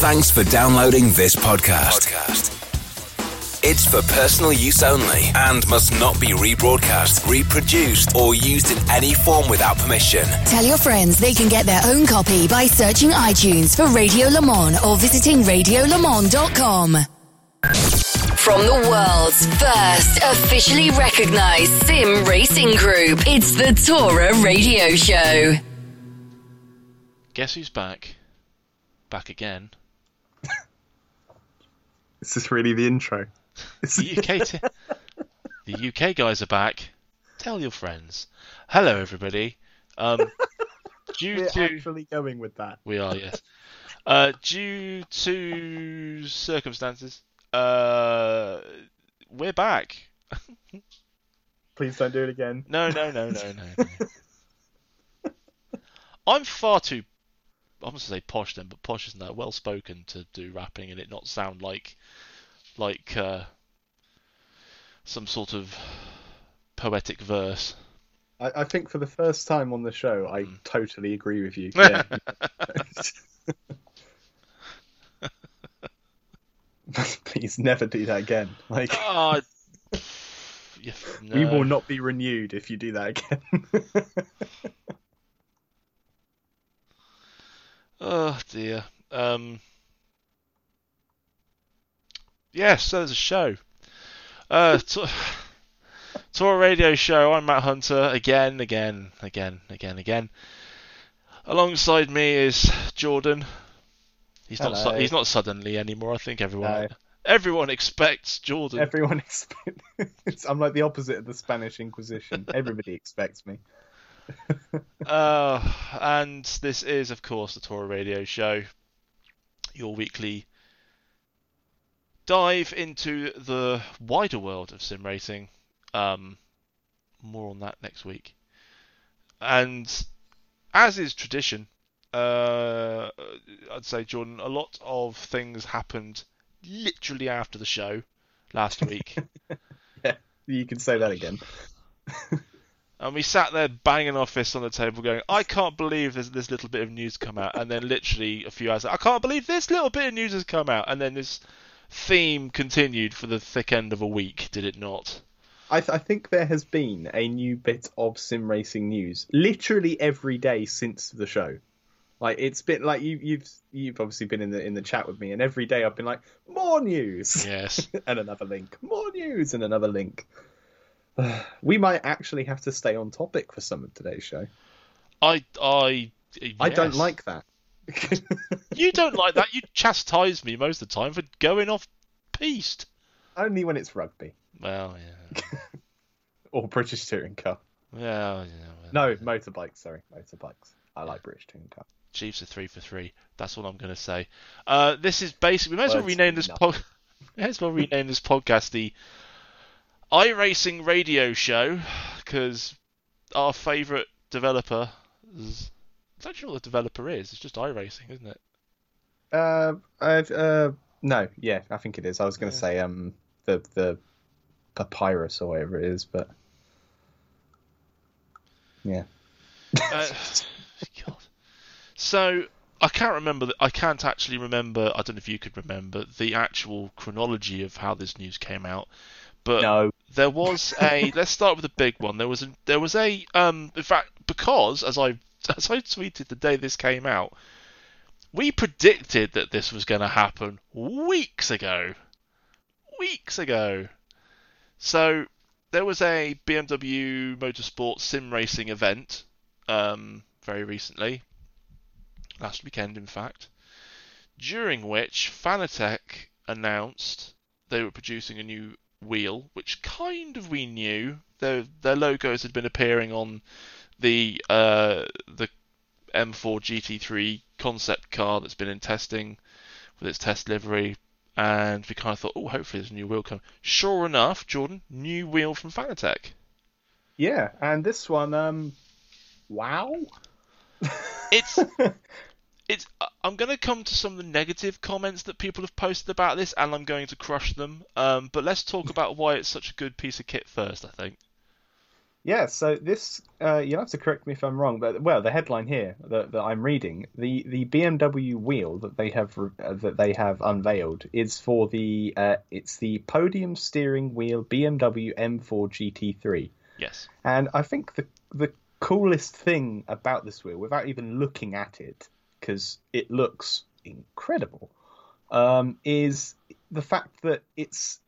Thanks for downloading this podcast. It's for personal use only and must not be rebroadcast, reproduced, or used in any form without permission. Tell your friends they can get their own copy by searching iTunes for Radio Le Mans or visiting radiolemans.com. From the world's first officially recognised sim racing group, it's the Tora Radio Show. Guess who's back? Back again. Is this really the intro? The UK guys are back. Tell your friends. Hello, everybody. We're actually going with that. We are, yes. Due to circumstances... we're back. Please don't do it again. No. I'm far too, I must say posh then, but posh isn't that well spoken to do rapping and it not sound like some sort of poetic verse. I think for the first time on the show, I totally agree with you. Yeah. Please never do that again. No. We will not be renewed if you do that again. Oh dear. So there's a show. Tora Radio Show. I'm Matt Hunter again. Alongside me is Jordan. He's not suddenly anymore. I think everyone expects Jordan. Everyone expects. I'm like the opposite of the Spanish Inquisition. Everybody expects me. And this is, of course, the Tora Radio Show, your weekly dive into the wider world of sim racing. More on that next week. And as is tradition. I'd say, Jordan, a lot of things happened literally after the show last week. Yeah, you can say that again. And we sat there banging our fists on the table going, I can't believe there's this little bit of news come out. And then literally a few hours later, I can't believe this little bit of news has come out. And then this theme continued for the thick end of a week, did it not? I think there has been a new bit of sim racing news literally every day since the show. Like, it's been like you've obviously been in the chat with me, and every day I've been like, more news, yes, and another link, more news, and another link. We might actually have to stay on topic for some of today's show. I don't like that. You don't like that. You chastise me most of the time for going off piste. Only when it's rugby. Well, yeah. Or British Touring Car. Well, yeah. No, motorbikes. Sorry, motorbikes. I like British Touring Car. Chiefs are 3 for 3. That's what I'm going to say. This is basically... We may as well rename this podcast the iRacing Radio Show, because our favourite developer... Is actually what the developer is. It's just iRacing, isn't it? No, yeah, I think it is. I was going to say the Papyrus or whatever it is, but... Yeah. God. So I can't remember. I can't actually remember. I don't know if you could remember the actual chronology of how this news came out, but no. There was a. Let's start with a big one. There was a. In fact, because as I tweeted the day this came out, we predicted that this was going to happen weeks ago. So there was a BMW Motorsport sim racing event. Very recently, last weekend in fact, during which Fanatec announced they were producing a new wheel, which kind of we knew. Their logos had been appearing on the M4 GT3 concept car that's been in testing with its test livery, and we kind of thought, oh, hopefully there's a new wheel coming. Sure enough, Jordan, new wheel from Fanatec. Yeah, and this one, wow. It's. I'm going to come to some of the negative comments that people have posted about this, and I'm going to crush them. But let's talk about why it's such a good piece of kit first, I think. Yeah, so this, you'll have to correct me if I'm wrong, but well, the headline here that I'm reading, the BMW wheel that they have unveiled is for the it's the podium steering wheel BMW M4 GT3. Yes. And I think the coolest thing about this wheel, without even looking at it, because it looks incredible, is the fact that it's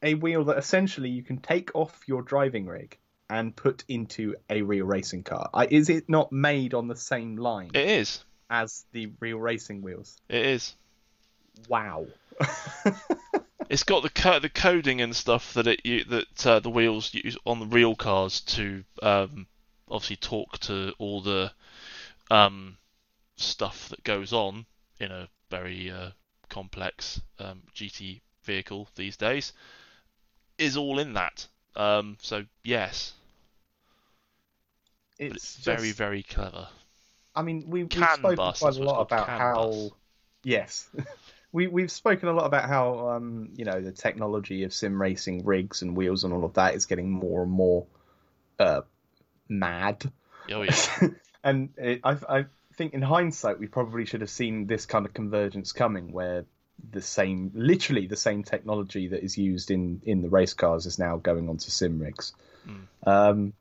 a wheel that essentially you can take off your driving rig and put into a real racing car. Is it not made on the same line? It is. As the real racing wheels? It is. Wow. It's got the coding and stuff that the wheels use on the real cars to obviously talk to all the stuff that goes on in a very complex GT vehicle these days, is all in that. So yes, it's just very, very clever. I mean, we've spoken a lot about how the technology of sim racing rigs and wheels and all of that is getting more and more mad. Oh yeah. And I think in hindsight we probably should have seen this kind of convergence coming, where literally the same technology that is used in the race cars is now going onto sim rigs. Mm.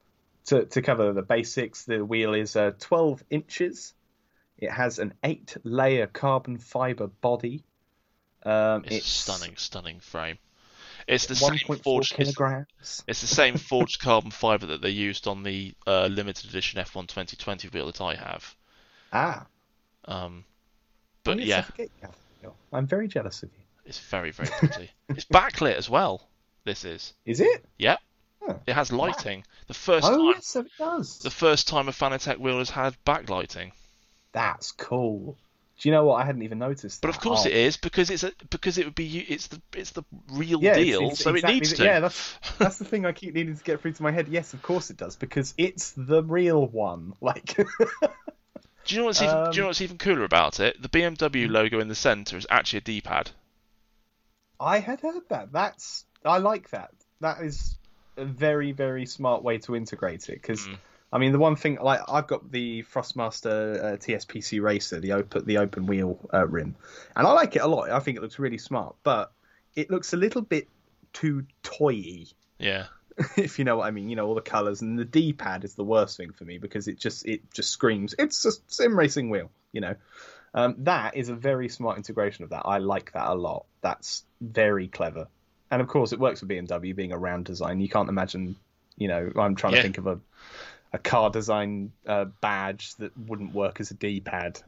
To cover the basics, the wheel is 12 inches. It has an 8-layer carbon fiber body. It's a stunning frame. It's the same forged kilograms. It's the same forged carbon fiber that they used on the limited edition F1 2020 wheel that I have. Ah. But yeah. I'm very jealous of you. It's very, very pretty. It's backlit as well. This is. Is it? Yep. Huh. It has lighting. Wow. Yes, it does. The first time a Fanatec wheel has had backlighting. That's cool. Do you know what? I hadn't even noticed. But that. Of course it is, because it's the real deal. It needs to. Yeah, that's the thing I keep needing to get through to my head. Yes, of course it does, because it's the real one. Like. Do you know what's even cooler about it? The BMW logo in the centre is actually a D-pad. I had heard that. I like that. That is a very, very smart way to integrate it. Because I mean, the one thing, like, I've got the Thrustmaster TSPC Racer, the open wheel rim, and I like it a lot. I think it looks really smart, but it looks a little bit too toy-y. Yeah. If you know what I mean, you know, all the colours, and the D-pad is the worst thing for me, because it just screams, it's a sim racing wheel, you know. That is a very smart integration of that. I like that a lot. That's very clever. And of course, it works for BMW being a round design. You can't imagine, you know, I'm trying to think of a car design badge that wouldn't work as a D-pad.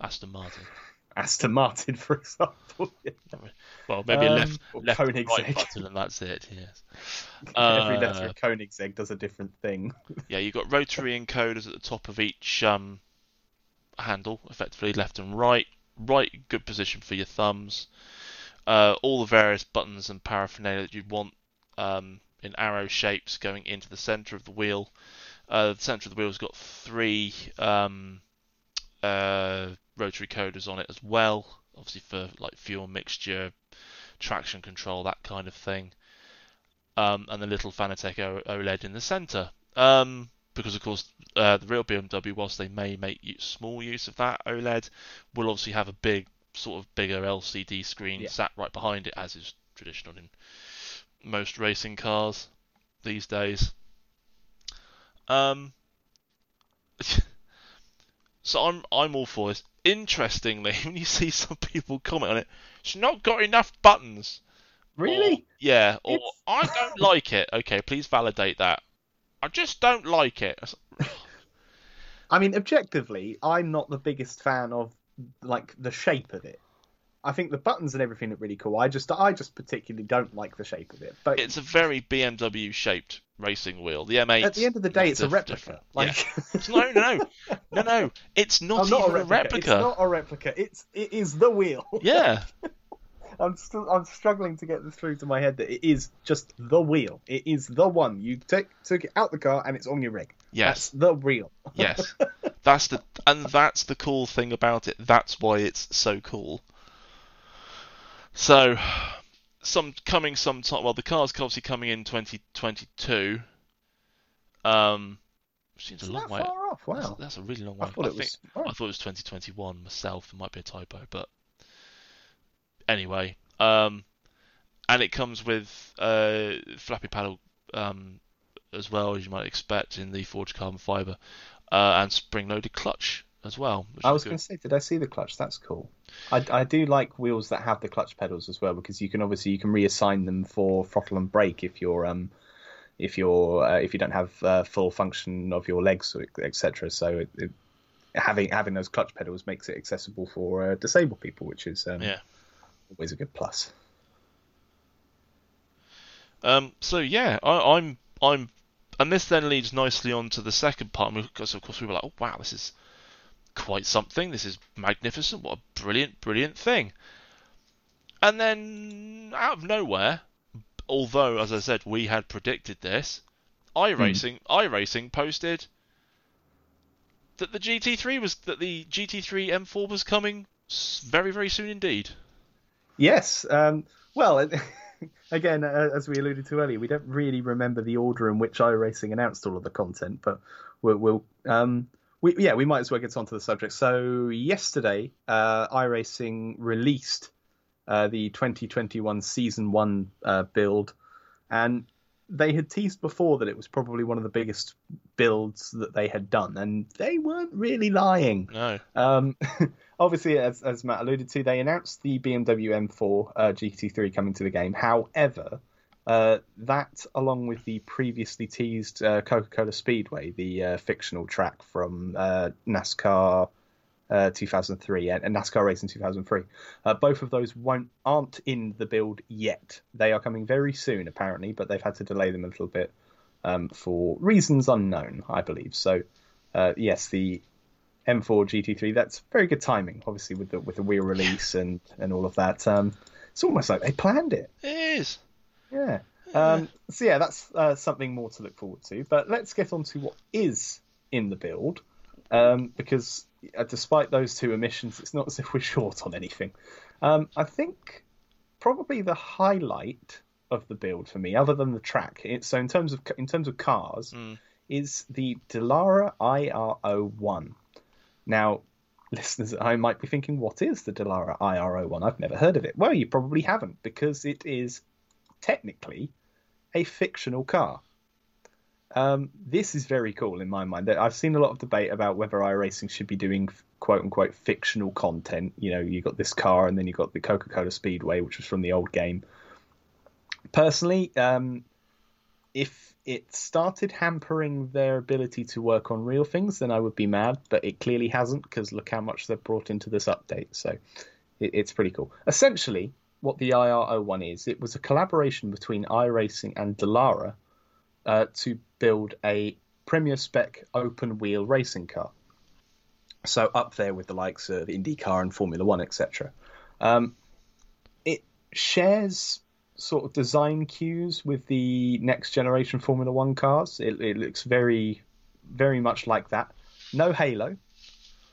Aston Martin, for example. Yeah. Well, maybe left and right button, and that's it. Yes. Every letter of Koenigsegg does a different thing. Yeah, you've got rotary encoders at the top of each handle, effectively left and right. Right, good position for your thumbs. All the various buttons and paraphernalia that you'd want in arrow shapes going into the centre of the wheel. The centre of the wheel's got three. Rotary coders on it as well, obviously for like fuel mixture, traction control, that kind of thing, and the little Fanatec OLED in the centre, because of course the real BMW, whilst they may make small use of that OLED, will obviously have a big sort of bigger LCD screen sat right behind it, as is traditional in most racing cars these days. So I'm all for this. Interestingly, when you see some people comment on it, it's not got enough buttons. Really? I don't like it. Okay, please validate that. I just don't like it. I mean, objectively, I'm not the biggest fan of like the shape of it. I think the buttons and everything are really cool. I just particularly don't like the shape of it. But it's a very BMW-shaped racing wheel. The M8. At the end of the day, it's a replica. Like... Yeah. No. It's not even a replica. It's not a replica. It is the wheel. Yeah. I'm struggling to get this through to my head that it is just the wheel. It is the one you took it out the car and it's on your rig. Yes, that's the wheel. Yes, that's the cool thing about it. That's why it's so cool. So, the car's obviously coming in 2022. Seems a long way. Far off? Wow, that's a really long way. I thought it was 2021 myself. It might be a typo, but anyway. And it comes with flappy paddle as well, as you might expect in the forged carbon fibre, and spring-loaded clutch as well. I was going to say, did I see the clutch? That's cool. I do like wheels that have the clutch pedals as well, because you can reassign them for throttle and brake if you don't have full function of your legs, etc. So having those clutch pedals makes it accessible for disabled people, which is always a good plus. And this then leads nicely on to the second part, because of course we were like, oh wow, this is quite something. This is magnificent. What a brilliant thing. And then out of nowhere, although as I said we had predicted this, iRacing posted that the GT3 M4 was coming very, very soon indeed. Yes. Well. Again, as we alluded to earlier, we don't really remember the order in which iRacing announced all of the content, but we might as well get onto the subject. So yesterday, iRacing released the 2021 Season 1 build, and they had teased before that it was probably one of the biggest builds that they had done, and they weren't really lying. No. Obviously, as Matt alluded to, they announced the BMW M4 GT3 coming to the game. However, that, along with the previously teased Coca-Cola Speedway, the fictional track from NASCAR 2003 and NASCAR Racing 2003, both of those aren't in the build yet. They are coming very soon, apparently, but they've had to delay them a little bit for reasons unknown, I believe. So, yes, the M4 GT3, that's very good timing, obviously, with the wheel release and all of that. It's almost like they planned it. It is. Yeah. So, yeah, that's something more to look forward to. But let's get on to what is in the build, because despite those two omissions, it's not as if we're short on anything. I think probably the highlight of the build for me, other than the track, so in terms of cars, is the Dallara IR-01. Now, listeners at home might be thinking, what is the Dallara IR-01? I've never heard of it. Well, you probably haven't, because it is technically a fictional car. This is very cool in my mind. I've seen a lot of debate about whether iRacing should be doing quote-unquote fictional content. You know, you got this car and then you got the Coca-Cola Speedway, which was from the old game. Personally, if it started hampering their ability to work on real things, then I would be mad, but it clearly hasn't, because look how much they've brought into this update. So it's pretty cool. Essentially, what the IR-01 is, it was a collaboration between iRacing and Dallara to build a premier spec open wheel racing car. So up there with the likes of IndyCar and Formula One, etc. It shares sort of design cues with the next generation Formula One cars. It looks very, very much like that. No halo,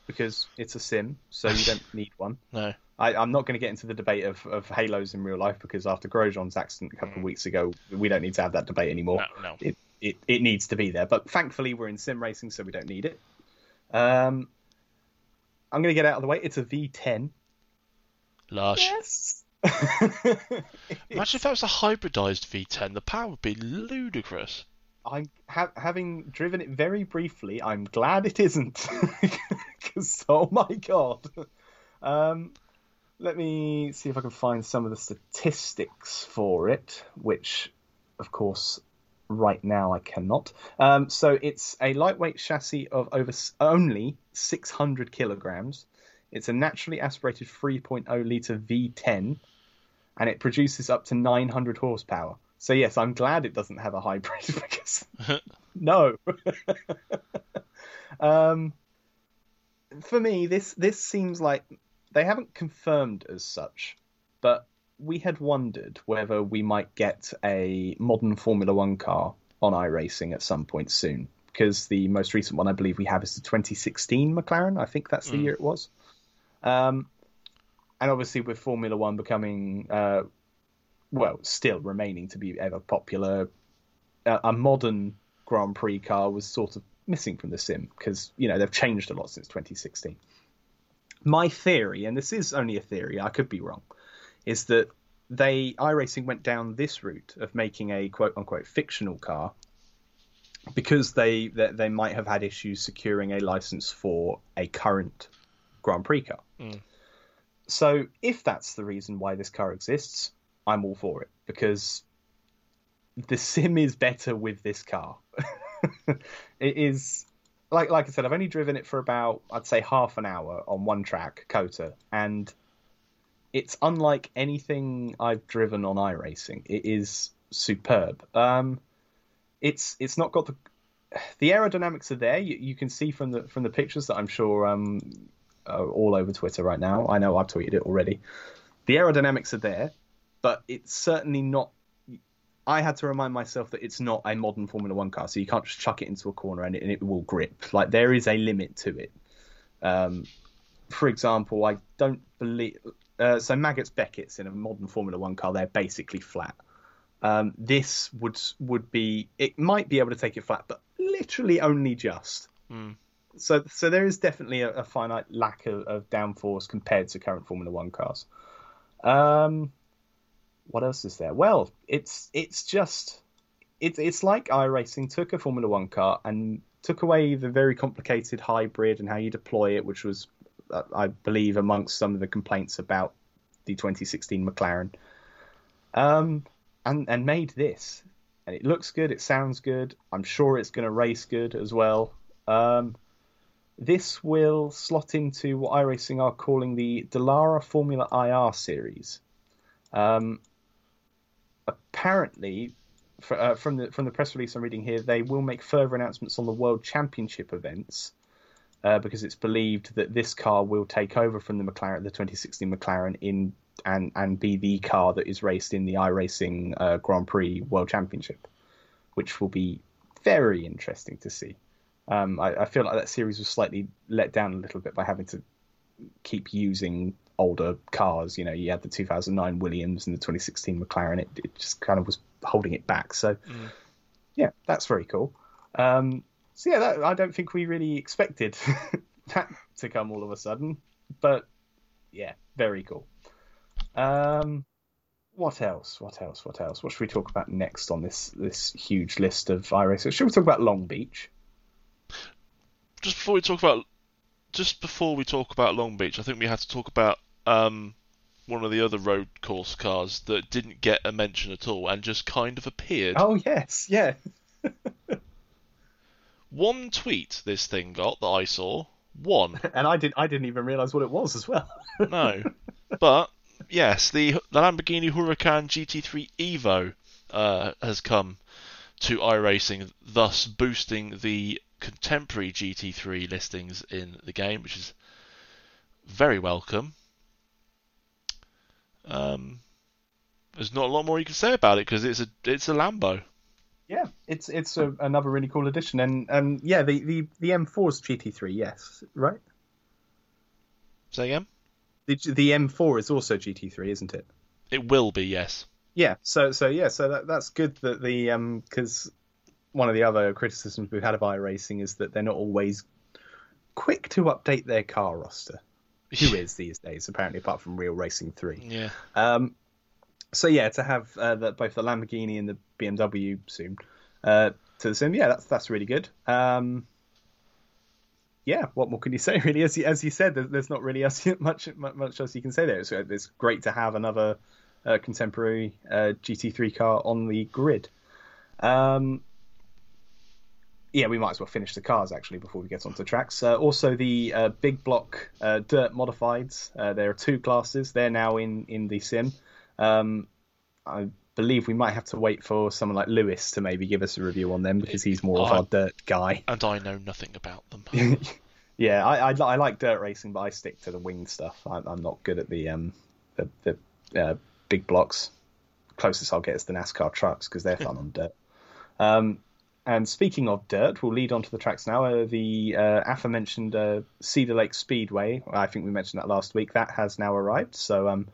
because it's a sim, so you don't need one. No. I'm not going to get into the debate of halos in real life, because after Grosjean's accident a couple of weeks ago, we don't need to have that debate anymore. No. It needs to be there. But thankfully, we're in sim racing, so we don't need it. I'm going to get out of the way. It's a V10. Lush. Yes. Imagine if that was a hybridized V10. The power would be ludicrous. I'm having driven it very briefly. I'm glad it isn't. Because, oh my God. Let me see if I can find some of the statistics for it, which, of course, right now I cannot. So it's a lightweight chassis of only 600 kilograms. It's a naturally aspirated 3.0-litre V10, and it produces up to 900 horsepower. So, yes, I'm glad it doesn't have a hybrid, because no. For me, this seems like... They haven't confirmed as such, but we had wondered whether we might get a modern Formula One car on iRacing at some point soon, because the most recent one I believe we have is the 2016 McLaren. I think that's the year it was. And obviously with Formula One becoming, still remaining to be ever popular, a modern Grand Prix car was sort of missing from the sim, because, you know, they've changed a lot since 2016. My theory, and this is only a theory, I could be wrong, is that iRacing went down this route of making a quote-unquote fictional car because they might have had issues securing a license for a current Grand Prix car. Mm. So if that's the reason why this car exists, I'm all for it, because the sim is better with this car. It is, like I said, I've only driven it for about, I'd say, half an hour on one track, Kota, and it's unlike anything I've driven on iRacing. It is superb. It's not got the aerodynamics are there. You can see from the pictures that I'm sure are all over Twitter right now. I know I've tweeted it already. The aerodynamics are there, but it's certainly not. I had to remind myself that it's not a modern Formula One car, so you can't just chuck it into a corner and it will grip. Like, there is a limit to it. For example, I don't believe. So Maggots Beckett's in a modern Formula One car, they're basically flat. This would be, it might be able to take it flat, but literally only just. Mm. So there is definitely a finite lack of downforce compared to current Formula One cars. What else is there? Well, it's like iRacing took a Formula One car and took away the very complicated hybrid and how you deploy it, which was, I believe, amongst some of the complaints about the 2016 McLaren, and made this, and it looks good, it sounds good, I'm sure it's going to race good as well. This will slot into what iRacing are calling the Dallara Formula IR series. Apparently, from the press release I'm reading here, they will make further announcements on the World Championship events. Because it's believed that this car will take over from the McLaren, the 2016 McLaren, and be the car that is raced in the iRacing Grand Prix World Championship, which will be very interesting to see. I feel like that series was slightly let down a little bit by having to keep using older cars. You know, you had the 2009 Williams and the 2016 McLaren. It just kind of was holding it back. So, yeah, that's very cool. So, yeah, I don't think we really expected that to come all of a sudden. But, yeah, very cool. What else? What should we talk about next on this huge list of iRacing? Should we talk about Long Beach? Just before we talk about Long Beach, I think we have to talk about one of the other road course cars that didn't get a mention at all and just kind of appeared. Oh, yes, yeah. One tweet this thing got that I saw. One. And I didn't even realise what it was as well. No. But, yes, the Lamborghini Huracan GT3 Evo has come to iRacing, thus boosting the contemporary GT3 listings in the game, which is very welcome. There's not a lot more you can say about it, because it's a Lambo. Yeah, it's another really cool addition, and yeah, the M4's GT3, yes, right? Say again? The M4 is also GT3, isn't it? It will be, yes. Yeah, so that's good that because one of the other criticisms we've had of iRacing is that they're not always quick to update their car roster. Who is these days, apparently, apart from Real Racing 3? Yeah. So yeah, to have both the Lamborghini and the BMW soon to the sim, yeah, that's really good. Yeah, what more can you say? Really, as you said, there's not really much else you can say there. So it's great to have another contemporary GT3 car on the grid. Yeah, we might as well finish the cars actually before we get onto tracks. Also, the big block dirt modifieds. There are two classes. They're now in the sim. I believe we might have to wait for someone like Lewis to maybe give us a review on them, because he's more of our dirt guy. And I know nothing about them. Yeah, I like dirt racing, but I stick to the winged stuff. I'm not good at the big blocks. Closest I'll get is the NASCAR trucks, because they're fun on dirt. And speaking of dirt, we'll lead on to the tracks now. The aforementioned Cedar Lake Speedway, I think we mentioned that last week, that has now arrived. So,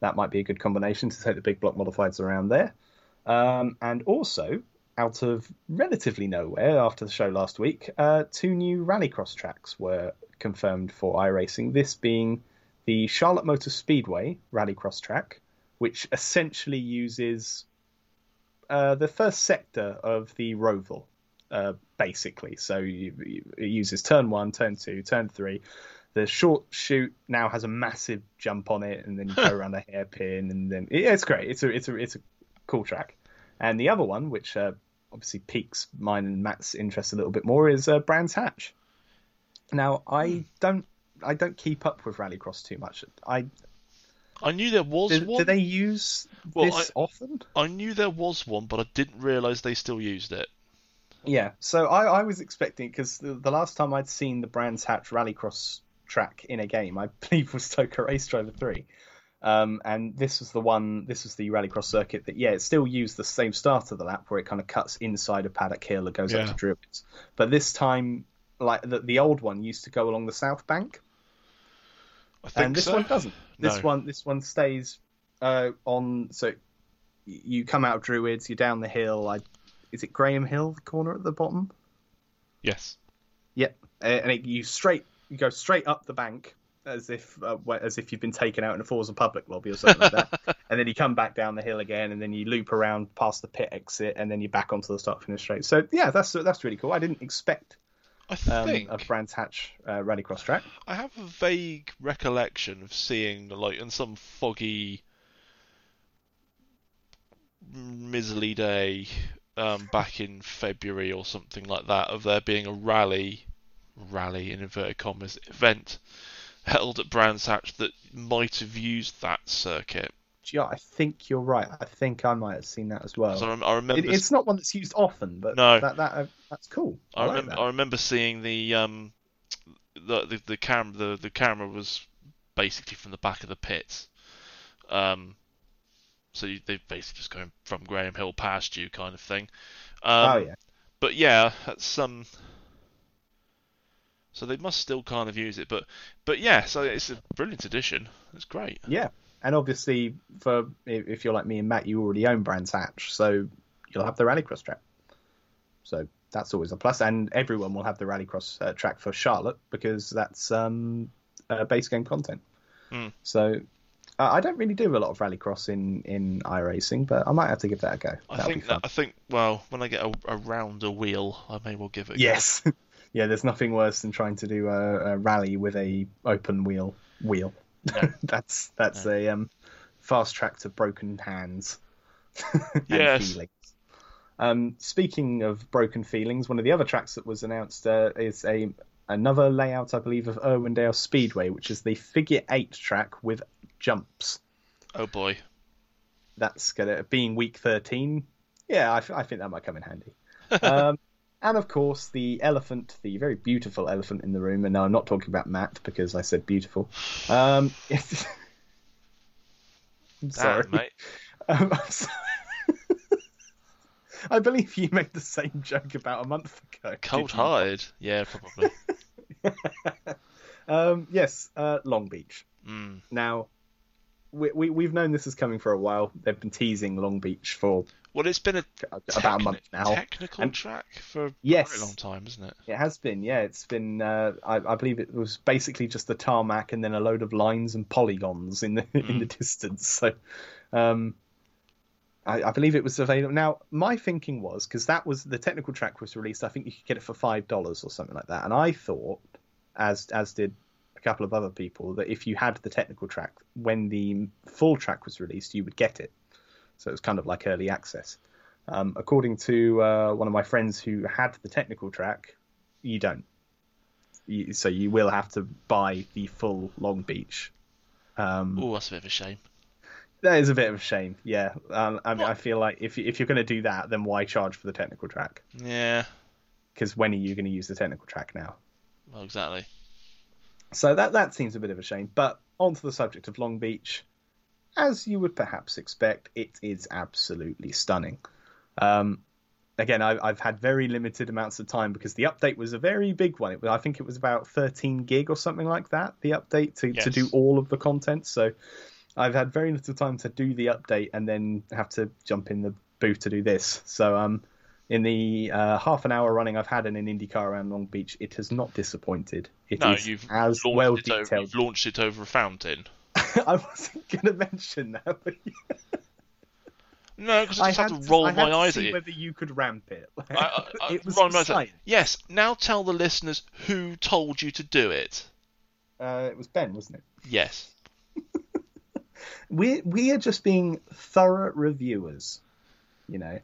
that might be a good combination to take the big block modifieds around there. And also, out of relatively nowhere after the show last week, two new rallycross tracks were confirmed for iRacing, this being the Charlotte Motor Speedway rallycross track, which essentially uses the first sector of the Roval, basically. So it uses turn one, turn two, turn three. The short shoot now has a massive jump on it, and then you go around a hairpin, and then it's great. It's a cool track. And the other one, which obviously piques mine and Matt's interest a little bit more, is Brands Hatch. Now I don't keep up with rallycross too much. I knew there was one. Do they use this often? I knew there was one, but I didn't realise they still used it. Yeah, so I was expecting, because the last time I'd seen the Brands Hatch rallycross track in a game, I believe, was Stoker Race Driver 3. And this was the rallycross circuit that, yeah, it still used the same start of the lap where it kind of cuts inside a paddock hill and goes up to Druids. But this time, like the old one used to go along the south bank. I think and this one doesn't. This one stays on. So you come out of Druids, you're down the hill. Is it Graham Hill, the corner at the bottom? Yes. Yep. And you go straight up the bank as if you've been taken out in a Forza public lobby or something like that. And then you come back down the hill again, and then you loop around past the pit exit, and then you're back onto the start finish straight. So yeah, that's really cool. I didn't expect a Brands Hatch rallycross track. I have a vague recollection of seeing in some foggy, miserly day back in February or something like that, of there being a rally in inverted commas event held at Brands Hatch that might have used that circuit. Yeah, I think you're right. I think I might have seen that as well. I remember it's not one that's used often, but no, that's cool. I remember seeing the camera. The camera was basically from the back of the pits. So they're basically just going from Graham Hill past you, kind of thing. But yeah, that's some. So they must still kind of use it, but yeah, so it's a brilliant addition. It's great. Yeah, and obviously if you're like me and Matt, you already own Brands Hatch, so you'll have the rallycross track. So that's always a plus, and everyone will have the rallycross track for Charlotte because that's base game content. Mm. So I don't really do a lot of rallycross in iRacing, but I might have to give that a go. I think when I get around a wheel, I may well give it a go. Yes. Yeah, there's nothing worse than trying to do a rally with a open wheel. No. that's a fast track to broken hands and feelings. Speaking of broken feelings, one of the other tracks that was announced is another layout, I believe, of Irwindale Speedway, which is the figure 8 track with jumps. Oh boy, that's gonna being week 13. Yeah, I think that might come in handy. And of course, the elephant, the very beautiful elephant in the room, and now I'm not talking about Matt because I said beautiful. I'm sorry, mate. I'm sorry. I believe you made the same joke about a month ago. Cold-hearted? Yeah, probably. Yes, Long Beach. Mm. Now, we've known this is coming for a while. They've been teasing Long Beach for... Well, it's been about a month now. Technical track for quite a long time, isn't it? It has been, yeah. It's been, I believe it was basically just the tarmac and then a load of lines and polygons in the distance. So I believe it was available. Now, my thinking was, because the technical track was released, I think you could get it for $5 or something like that. And I thought, as did a couple of other people, that if you had the technical track, when the full track was released, you would get it. So it was kind of like early access. According to one of my friends who had the technical track, you don't. So you will have to buy the full Long Beach. That's a bit of a shame. That is a bit of a shame, yeah. I feel like if you're going to do that, then why charge for the technical track? Yeah. Because when are you going to use the technical track now? Well, exactly. So that seems a bit of a shame. But onto the subject of Long Beach... As you would perhaps expect, it is absolutely stunning. Again, I've had very limited amounts of time because the update was a very big one. I think it was about 13 gig or something like that, the update, to do all of the content. So I've had very little time to do the update and then have to jump in the booth to do this. So In the half an hour running I've had in an IndyCar around Long Beach, it has not disappointed. You've launched it over a fountain. I wasn't going to mention that, but no, because I just had to roll my eyes at you. I had to see whether you could ramp it. It was exciting. Yes, now tell the listeners who told you to do it. It was Ben, wasn't it? Yes. We are just being thorough reviewers, you know.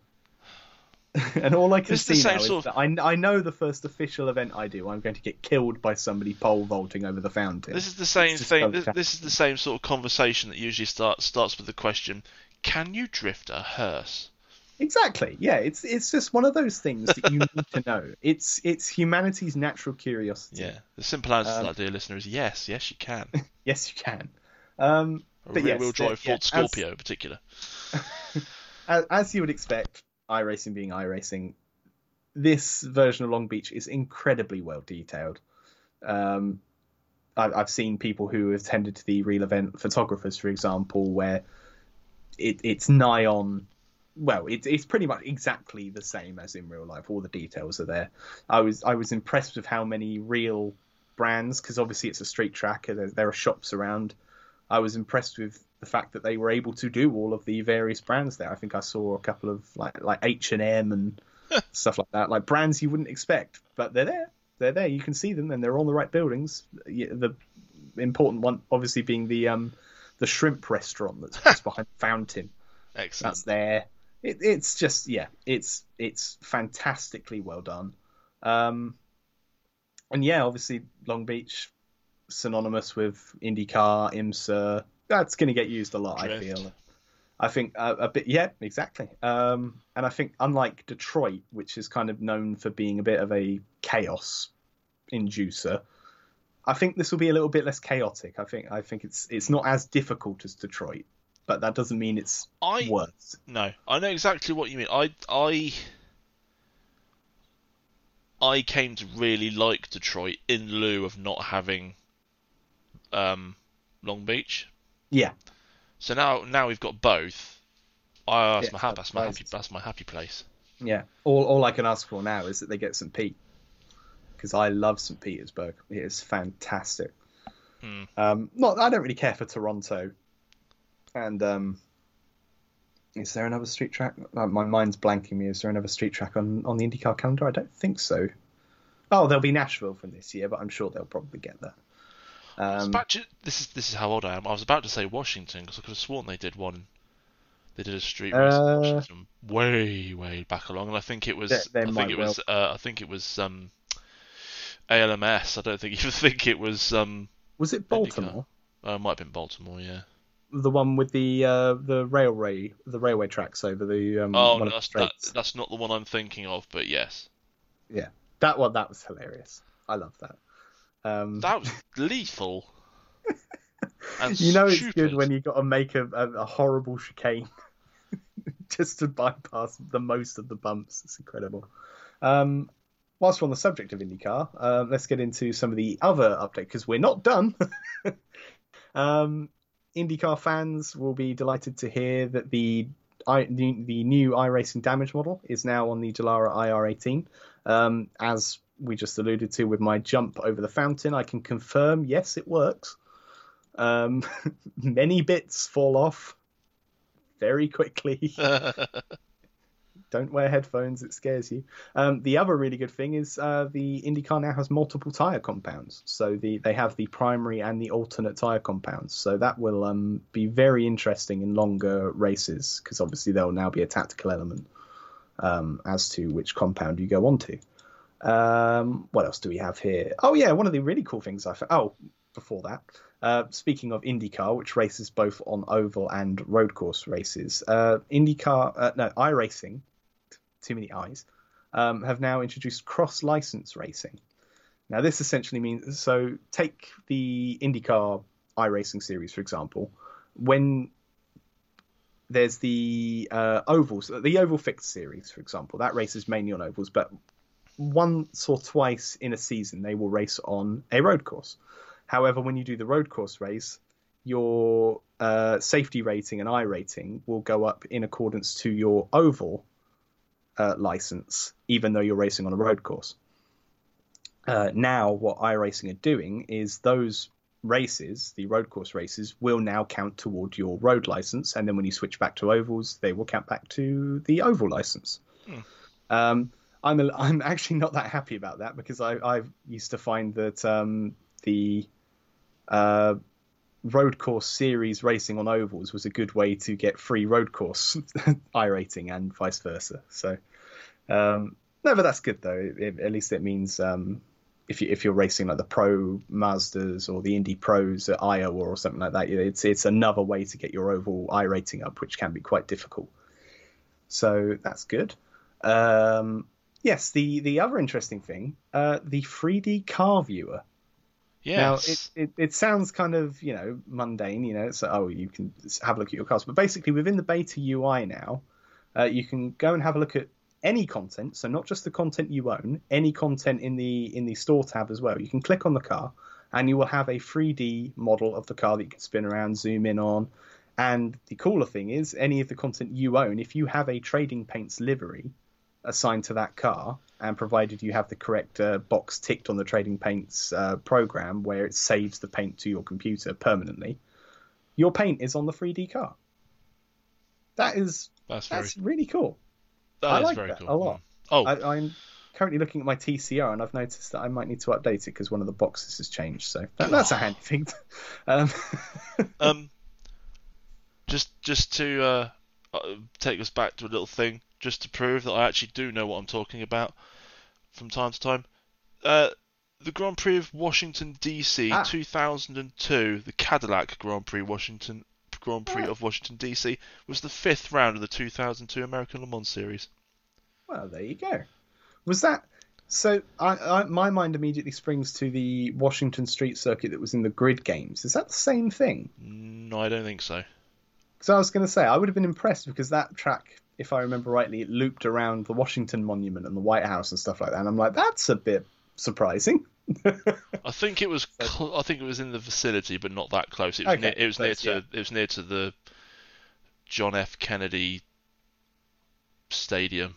And all I can see now is that I know the first official event I do, I'm going to get killed by somebody pole vaulting over the fountain. This is the same thing. This is the same sort of conversation that usually starts with the question, can you drift a hearse? Exactly. Yeah, it's just one of those things that you need to know. It's humanity's natural curiosity. Yeah. The simple answer to that, dear listener, is yes you can. Yes you can. Rear-wheel drive Ford Scorpio in particular. As you would expect, iRacing being iRacing, this version of Long Beach is incredibly well detailed. I've seen people who attended to the real event, photographers for example, where it's nigh on, well, it's pretty much exactly the same as in real life. All the details are there. I was impressed with how many real brands, because obviously it's a street track and there are shops around. I was impressed with the fact that they were able to do all of the various brands there. I think I saw a couple of like H&M and stuff like that, like brands you wouldn't expect, but they're there, you can see them, and they're on the right buildings. The important one obviously being the shrimp restaurant that's just behind the fountain. Excellent. That's there. It's just, yeah, it's fantastically well done. And yeah, obviously Long Beach synonymous with IndyCar, IMSA. That's going to get used a lot, drift. I think a bit, yeah, exactly. And I think unlike Detroit, which is kind of known for being a bit of a chaos inducer, I think this will be a little bit less chaotic. I think it's not as difficult as Detroit, but that doesn't mean it's worse. No, I know exactly what you mean. I came to really like Detroit in lieu of not having Long Beach. Yeah. So now we've got both. That's my happy place. Yeah. All I can ask for now is that they get St. Pete, because I love St. Petersburg. It is fantastic. Mm. I don't really care for Toronto. And is there another street track? My mind's blanking me. Is there another street track on the IndyCar calendar? I don't think so. Oh, there'll be Nashville from this year, but I'm sure they'll probably get that. This is how old I am. I was about to say Washington, because I could have sworn they did one. They did a street race in Washington way back along, and I think it was. I think it was ALMS. I don't think it was. Was it Baltimore? It might have been Baltimore. Yeah. The one with the railway tracks over the. That's not the one I'm thinking of, but yes. Yeah, that one. That was hilarious. I love that. That was lethal. You know, stupid. It's good when you got to make a horrible chicane just to bypass the most of the bumps. It's incredible. Whilst we're on the subject of IndyCar, let's get into some of the other updates, because we're not done. IndyCar fans will be delighted to hear that the new iRacing damage model is now on the Dallara IR-01. As we just alluded to with my jump over the fountain, I can confirm, yes, it works. Many bits fall off very quickly. Don't wear headphones, it scares you. The other really good thing is the IndyCar now has multiple tyre compounds. So they have the primary and the alternate tyre compounds. So that will be very interesting in longer races, because obviously there will now be a tactical element as to which compound you go on to. What else do we have here? Oh yeah, one of the really cool things I found. Oh, before that, speaking of IndyCar, which races both on oval and road course races, iRacing, too many I's, have now introduced cross-license racing. Now this essentially means, so take the IndyCar iRacing series for example, when there's the ovals, the oval fixed series for example, that races mainly on ovals, but once or twice in a season they will race on a road course. However, when you do the road course race, your safety rating and I rating will go up in accordance to your oval license, even though you're racing on a road course. Now what iRacing are doing is those races, the road course races, will now count toward your road license, and then when you switch back to ovals, they will count back to the oval license. I'm actually not that happy about that, because I used to find that the road course series racing on ovals was a good way to get free road course iRating and vice versa. So no, but that's good though. At least it means if you're racing like the Pro Mazdas or the Indy Pros at Iowa or something like that, it's another way to get your oval iRating up, which can be quite difficult. So that's good. Yes, the other interesting thing, the 3D car viewer. Yes. Now, it sounds kind of, mundane, so, you can have a look at your cars. But basically, within the beta UI now, you can go and have a look at any content, so not just the content you own, any content in the store tab as well. You can click on the car, and you will have a 3D model of the car that you can spin around, zoom in on. And the cooler thing is, any of the content you own, if you have a Trading Paints livery assigned to that car, and provided you have the correct box ticked on the Trading Paints program where it saves the paint to your computer permanently, your paint is on the 3D car. That's really cool. I like that a lot. Oh, I'm currently looking at my TCR, and I've noticed that I might need to update it because one of the boxes has changed. So that's a handy thing. Just to take us back to a little thing, just to prove that I actually do know what I'm talking about from time to time. The Grand Prix of Washington, D.C., 2002, the Cadillac Grand Prix of Washington, D.C., was the fifth round of the 2002 American Le Mans Series. Well, there you go. Was that... So my mind immediately springs to the Washington Street Circuit that was in the Grid Games. Is that the same thing? No, I don't think so. Because I was going to say, I would have been impressed because that track... If I remember rightly, it looped around the Washington Monument and the White House and stuff like that. And I'm like, that's a bit surprising. I think it was in the vicinity, but not that close. It was near to the John F. Kennedy Stadium.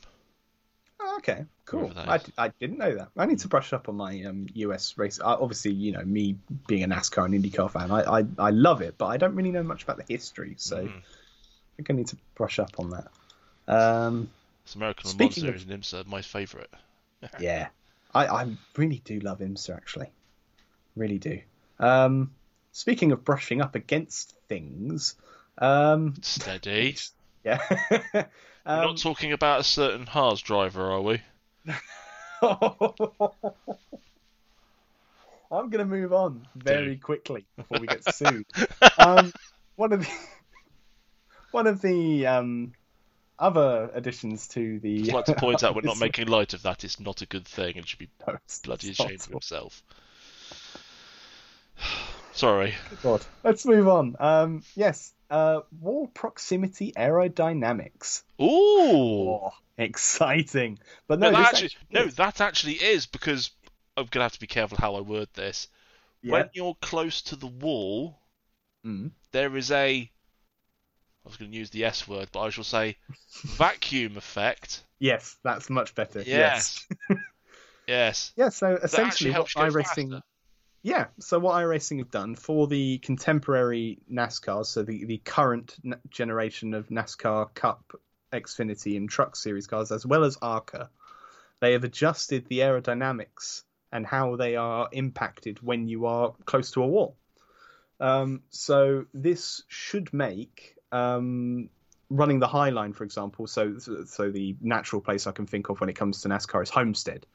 Oh, okay, cool. I didn't know that. I need to brush up on my US race. Obviously, me being a NASCAR and IndyCar fan, I love it, but I don't really know much about the history. So I think I need to brush up on that. It's American Le Mans Series and IMSA, my favourite. Yeah, I really do love IMSA, actually. Really do. Speaking of brushing up against things... Steady. Yeah. We're not talking about a certain Haas driver, are we? I'm going to move on very quickly before we get sued. One of the... Other additions to the... I'd like to point out we're not making light of that. It's not a good thing and should be bloody ashamed of himself. Sorry. Good God. Let's move on. Yes. Wall proximity aerodynamics. Ooh! Oh, exciting. But no, that actually is, because I'm going to have to be careful how I word this. Yeah. When you're close to the wall, there is a... I was going to use the S word, but I shall say vacuum effect. Yes, that's much better. Yes. Yes. Yeah, so essentially what iRacing... Yeah, so what iRacing have done for the contemporary NASCAR, so the current generation of NASCAR Cup, Xfinity and Truck Series cars, as well as ARCA, they have adjusted the aerodynamics and how they are impacted when you are close to a wall. So this should make... running the High Line, for example, so the natural place I can think of when it comes to NASCAR is Homestead.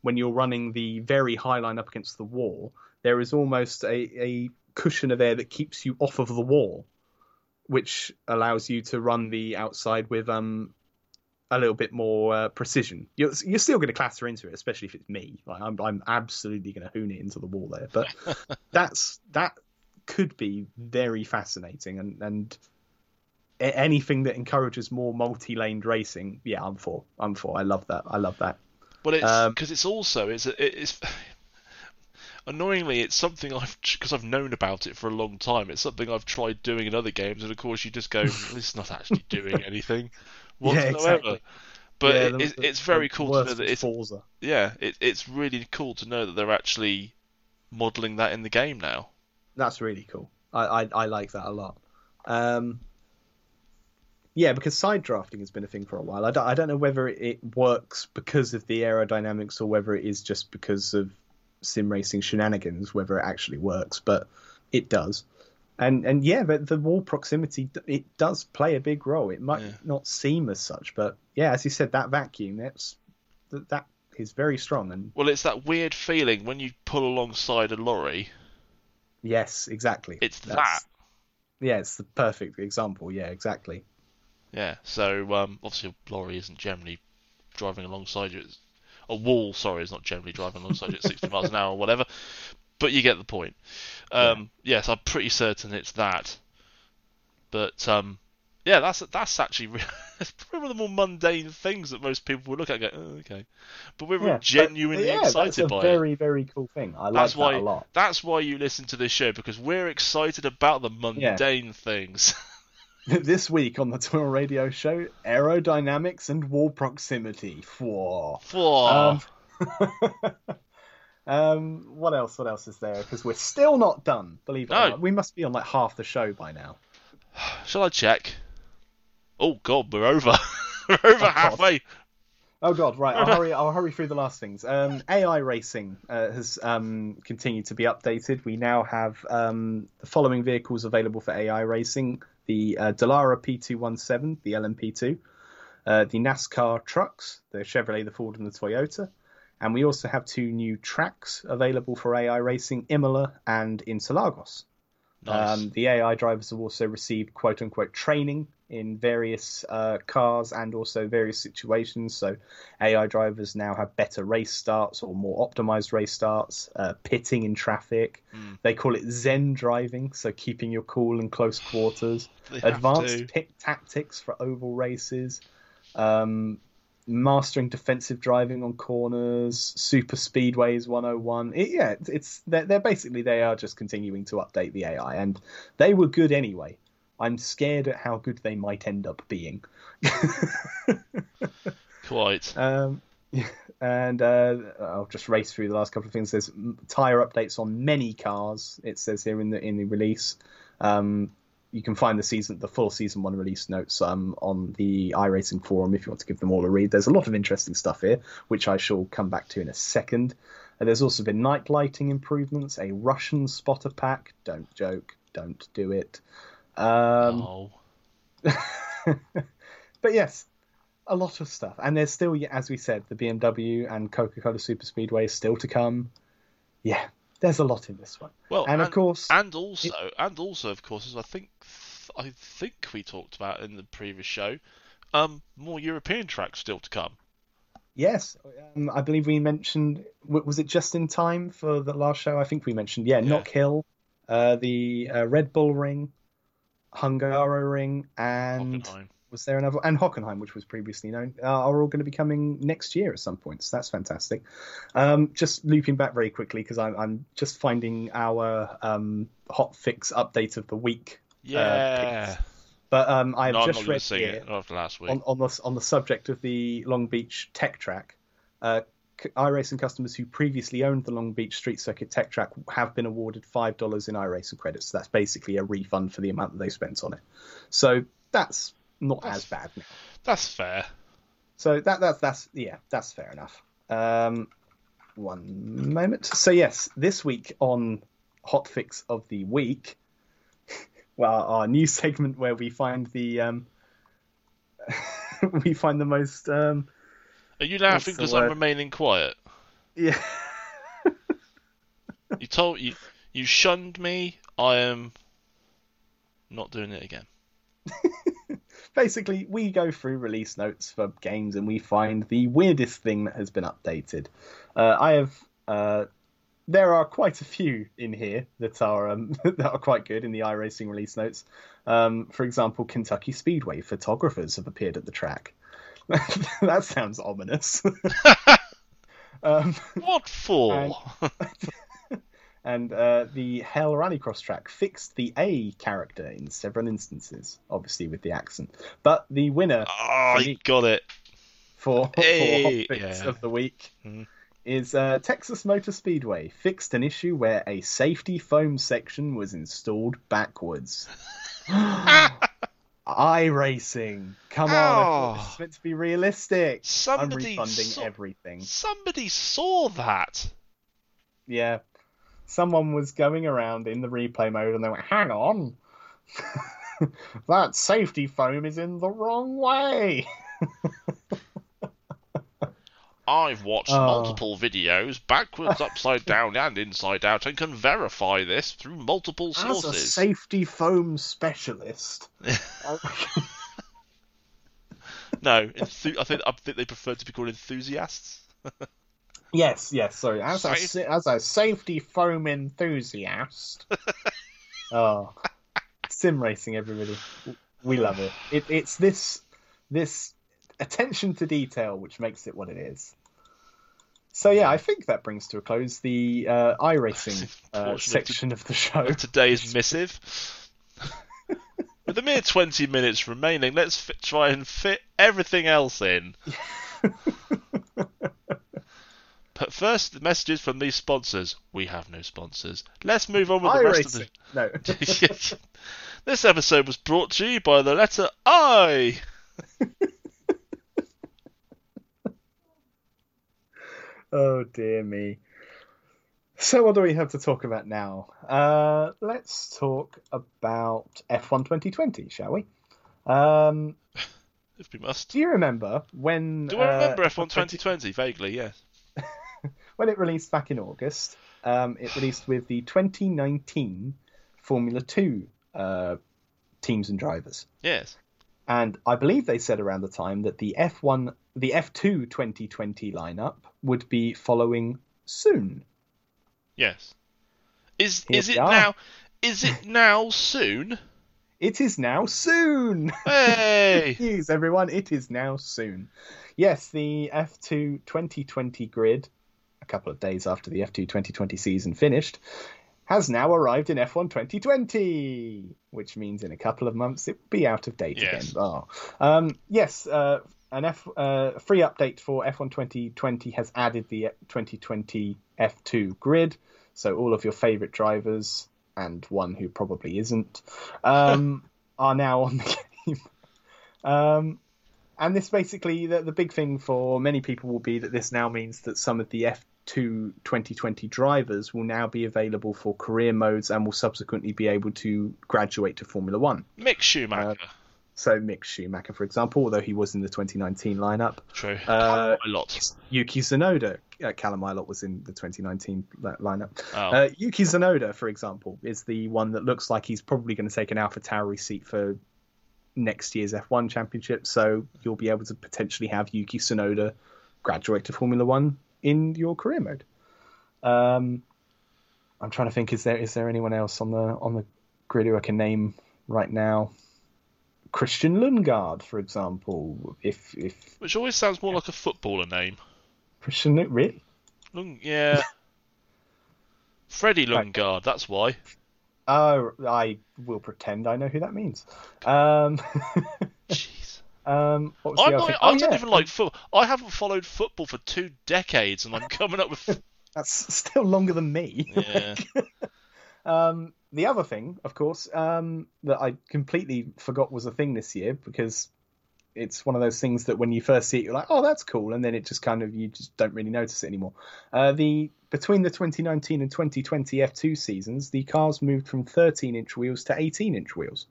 When you're running the very High Line up against the wall, there is almost a cushion of air that keeps you off of the wall, which allows you to run the outside with a little bit more precision. You're still going to clatter into it, especially if it's me. Like, I'm absolutely going to hoon it into the wall there. But that could be very fascinating and anything that encourages more multi-laned racing, yeah, I'm for. I love that. Well, it's annoyingly, it's something I've known about it for a long time. It's something I've tried doing in other games, and of course, you just go, "It's not actually doing anything whatsoever." Yeah, exactly. But yeah, it's very cool to know that it's really cool to know that they're actually modelling that in the game now. That's really cool. I like that a lot. Yeah, because side drafting has been a thing for a while. I don't know whether it works because of the aerodynamics or whether it is just because of sim racing shenanigans, whether it actually works, but it does. And yeah, but the wall proximity, it does play a big role. It might not seem as such, but yeah, as you said, that vacuum, that is very strong. And well, it's that weird feeling when you pull alongside a lorry. Yes, exactly. Yeah, it's the perfect example. Yeah, exactly. Yeah, so obviously a lorry isn't generally driving alongside you. A wall, sorry, is not generally driving alongside you at 60 miles an hour or whatever. But you get the point. Yes, I'm pretty certain it's that. But yeah, that's actually one of the more mundane things that most people would look at and go, oh, okay. But we were genuinely excited by it. That's a very, very cool thing. I like that a lot. That's why you listen to this show, because we're excited about the mundane things. This week on the Tora Radio Show, aerodynamics and wall proximity. What else is there? Because we're still not done, believe it or not. We must be on like half the show by now. Shall I check? Oh god, we're over. Halfway. Oh god, right. I'll hurry through the last things. AI racing has continued to be updated. We now have the following vehicles available for AI racing. The Dallara P217, the LMP2, the NASCAR trucks, the Chevrolet, the Ford, and the Toyota. And we also have two new tracks available for AI racing, Imola and Interlagos. Nice. The AI drivers have also received quote-unquote training in various cars and also various situations. So AI drivers now have better race starts or more optimized race starts, pitting in traffic. They call it Zen driving, so keeping your cool in close quarters. Advanced pit tactics for oval races. Mastering defensive driving on corners, super speedways 101. They are just continuing to update the AI, and they were good anyway. I'm scared at how good they might end up being. Quite. And I'll just race through the last couple of things. There's tire updates on many cars. It says here in the release. You can find the full season one release notes on the iRacing forum if you want to give them all a read. There's a lot of interesting stuff here, which I shall come back to in a second. There's also been night lighting improvements, a Russian spotter pack. Don't joke. Don't do it. But yes, a lot of stuff. And there's still, as we said, the BMW and Coca-Cola Super Speedway is still to come. Yeah. There's a lot in this one. Well, and also, as I think we talked about in the previous show, more European tracks still to come. Yes, I believe we mentioned. Was it just in time for the last show? I think we mentioned. Yeah. Knock Hill, the Red Bull Ring, Hungaro Ring, and Hockenheim. Was there another? And Hockenheim, which was previously known, are all going to be coming next year at some point. So that's fantastic. Just looping back very quickly because I'm just finding our hot fix update of the week. Yeah. But I've just read here last week on the subject of the Long Beach Tech Track. iRacing customers who previously owned the Long Beach Street Circuit Tech Track have been awarded $5 in iRacing credits. So that's basically a refund for the amount that they spent on it. So that's as bad now. That's fair. So that's fair enough. One moment. So yes, this week on Hotfix of the Week, well, our new segment where we find the most. Are you laughing because I'm remaining quiet? Yeah. You shunned me. I am not doing it again. Basically, we go through release notes for games and we find the weirdest thing that has been updated. There are quite a few in here that are that are quite good in the iRacing release notes. For example, Kentucky Speedway photographers have appeared at the track. That sounds ominous. What for? And the Hell Rallycross track fixed the A character in several instances, obviously with the accent. But the winner... Oh, you got it. for fix of the week is Texas Motor Speedway fixed an issue where a safety foam section was installed backwards. iRacing, come on! It's meant to be realistic. I'm refunding everything. Somebody saw that. Yeah, someone was going around in the replay mode and they went, "Hang on, that safety foam is in the wrong way." I've watched multiple videos, backwards, upside down, and inside out, and can verify this through multiple sources. As a safety foam specialist. No, I think they prefer to be called enthusiasts. yes, sorry. As a safety foam enthusiast. Oh, sim racing, everybody. We love it. It's this attention to detail which makes it what it is. So yeah, I think that brings to a close the iRacing section of the show. Today's missive. With a mere 20 minutes remaining, let's try and fit everything else in. But first, the messages from these sponsors. We have no sponsors. Let's move on with the rest of the... No. This episode was brought to you by the letter I. Oh, dear me. So what do we have to talk about now? Let's talk about F1 2020, shall we? If we must. Do you remember when... Do I remember F1 2020? Vaguely, yes. When it released back in August, it released with the 2019 Formula 2 teams and drivers. Yes. And I believe they said around the time that the F2 2020 lineup would be following soon. Yes. Is it now soon? It is now soon. Hey. News, everyone. It is now soon. Yes, the F2 2020 grid, a couple of days after the F2 2020 season finished, has now arrived in F1 2020, which means in a couple of months it will be out of date again. Oh. Free update for F1 2020 has added the 2020 F2 grid, so all of your favourite drivers, and one who probably isn't, are now on the game. And this basically, the big thing for many people will be that this now means that some of the F2 2020 drivers will now be available for career modes and will subsequently be able to graduate to Formula One. Mick Schumacher. So Mick Schumacher, for example, although he was in the 2019 lineup. True. Callum Ilott. Yuki Tsunoda. Callum Ilott was in the 2019 lineup. Oh. Yuki Tsunoda, for example, is the one that looks like he's probably going to take an AlphaTauri seat for next year's F1 Championship. So you'll be able to potentially have Yuki Tsunoda graduate to Formula One in your career mode. I'm trying to think. Is there anyone else on the grid who I can name right now? Christian Lundgaard, for example, if which always sounds more like a footballer name. Christian, really? Yeah. Freddie Lundgaard. Right. That's why. Oh, I will pretend I know who that means. Jeez. I haven't followed football for 2 decades, and I'm coming up with. That's still longer than me. Yeah. The other thing, of course, that I completely forgot was a thing this year, because it's one of those things that when you first see it, you're like, oh, that's cool. And then it just kind of, you just don't really notice it anymore. Between the 2019 and 2020 F2 seasons, the cars moved from 13-inch wheels to 18-inch wheels.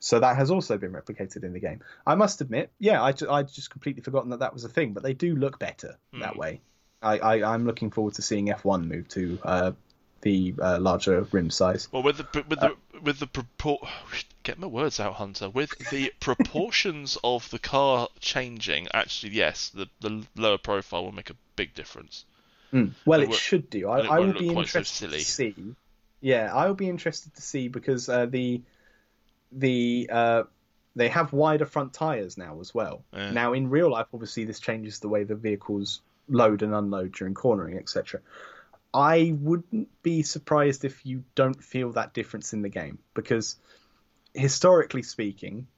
So that has also been replicated in the game. I must admit, yeah, I'd just completely forgotten that was a thing, but they do look better that way. I'm looking forward to seeing F1 move to... the larger rim size. Well, get my words out, Hunter. With the proportions of the car changing, actually, yes, the lower profile will make a big difference. Well, it should do. I will be interested to see. Yeah, I will be interested to see, because they have wider front tires now as well. Yeah. Now, in real life, obviously, this changes the way the vehicles load and unload during cornering, etc. I wouldn't be surprised if you don't feel that difference in the game, because historically speaking,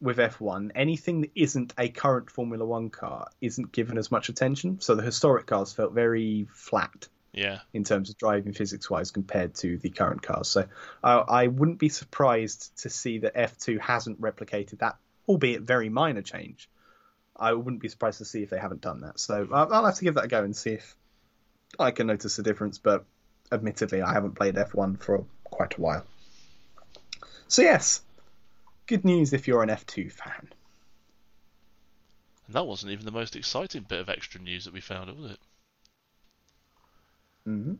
with F1, anything that isn't a current Formula One car isn't given as much attention. So the historic cars felt very flat. Yeah. In terms of driving physics wise compared to the current cars. So I wouldn't be surprised to see that F2 hasn't replicated that, albeit very minor change. I wouldn't be surprised to see if they haven't done that. So I'll have to give that a go and see if I can notice a difference. But admittedly, I haven't played F1 for quite a while. So yes, good news if you're an F2 fan. And that wasn't even the most exciting bit of extra news that we found, was it? Mm-hmm.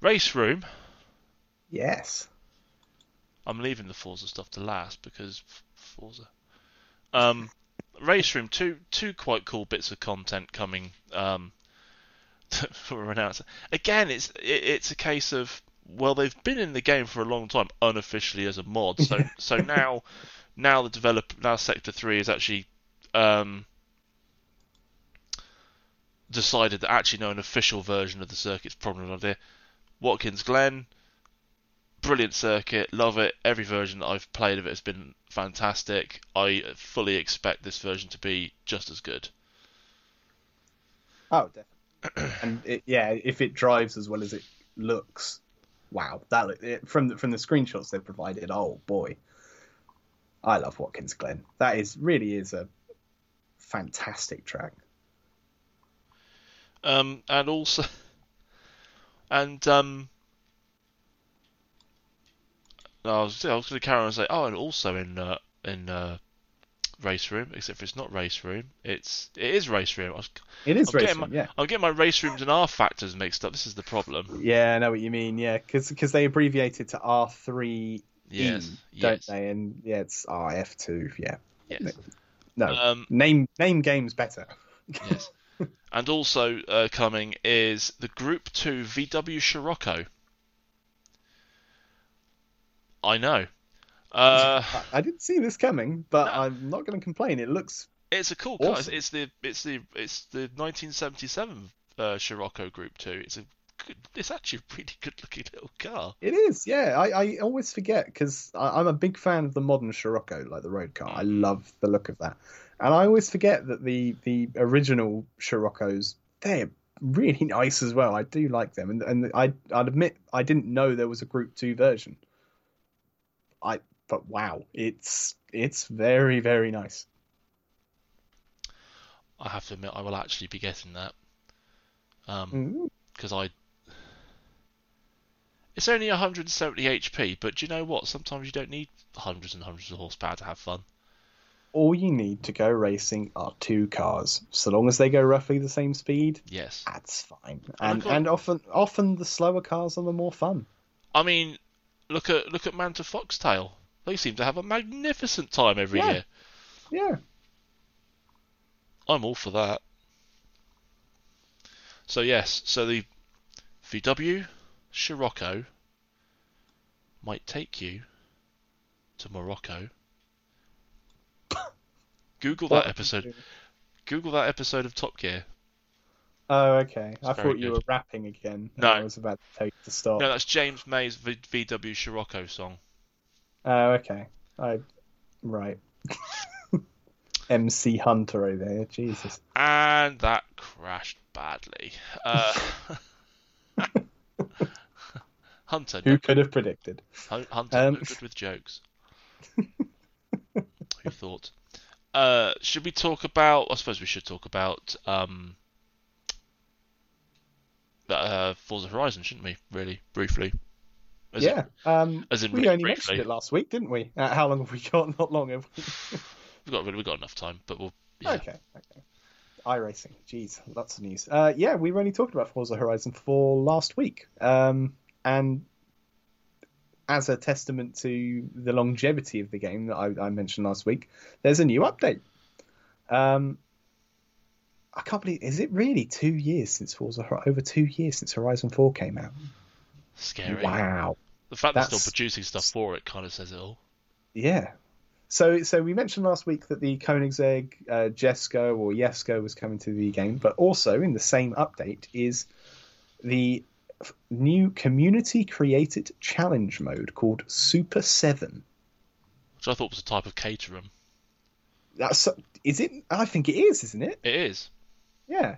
Race Room. Yes. I'm leaving the Forza stuff to last because Forza. Race Room. Two quite cool bits of content coming for an announcer. Again, it's a case of, well, they've been in the game for a long time, unofficially as a mod. So now the developer Sector 3 is actually. Decided that actually no, an official version of the circuit's probably not there. Watkins Glen, brilliant circuit, love it. Every version that I've played of it has been fantastic. I fully expect this version to be just as good. Oh, definitely. And if it drives as well as it looks, wow! From the screenshots they've provided, oh boy, I love Watkins Glen. That really is a fantastic track. I was going to carry on and say, and also in Race Room, except it's not Race Room, it is Race Room. I'm getting my Race Rooms and R Factors mixed up. This is the problem. Yeah, I know what you mean. Yeah, because they abbreviated to R3E, don't they? And yeah, it's RF2. Yeah. Yes. No. Name games better. Yes. And also coming is the Group 2 VW Scirocco. I know. I didn't see this coming, but no. I'm not going to complain. It looks. It's a cool car. Awesome. It's the 1977 Scirocco Group 2. It's actually a really good-looking little car. It is, yeah. I always forget because I'm a big fan of the modern Scirocco, like the road car. I love the look of that. And I always forget that the original Scirocco's, they're really nice as well. I do like them. And I'd admit I didn't know there was a Group 2 version. But wow, it's very, very nice. I have to admit, I will actually be getting that. Because it's only 170 HP, but do you know what? Sometimes you don't need hundreds and hundreds of horsepower to have fun. All you need to go racing are two cars. So long as they go roughly the same speed, yes, that's fine. And often the slower cars are the more fun. I mean, look at Manta Foxtail. They seem to have a magnificent time every year. Yeah. I'm all for that. So yes, so the VW Scirocco might take you to Morocco. Google that episode of Top Gear. Oh, okay. I thought you were rapping again. No. I was about to take the stop. No, that's James May's VW Scirocco song. Oh, okay. Right. MC Hunter over there. Jesus. And that crashed badly. Hunter. Who could have predicted? Hunter, not good with jokes. Who thought? Should we talk about? I suppose we should talk about Forza Horizon, shouldn't we? Really briefly. We only mentioned it last week, didn't we? How long have we got? Not long. Have we? We've got enough time, but we'll. Yeah. Okay. iRacing. Jeez, lots of news. We were only talking about Forza Horizon 4 last week. And as a testament to the longevity of the game that I mentioned last week, there's a new update. I can't believe, is it really 2 years since Forza, over 2 years since Horizon 4 came out? Scary. Wow. The fact they're still producing stuff for it kind of says it all. Yeah. So we mentioned last week that the Koenigsegg Jesko was coming to the game, but also in the same update is the new community created challenge mode called Super 7. which I thought was a type of Caterham. Is it? I think it is, isn't it? It is. Yeah.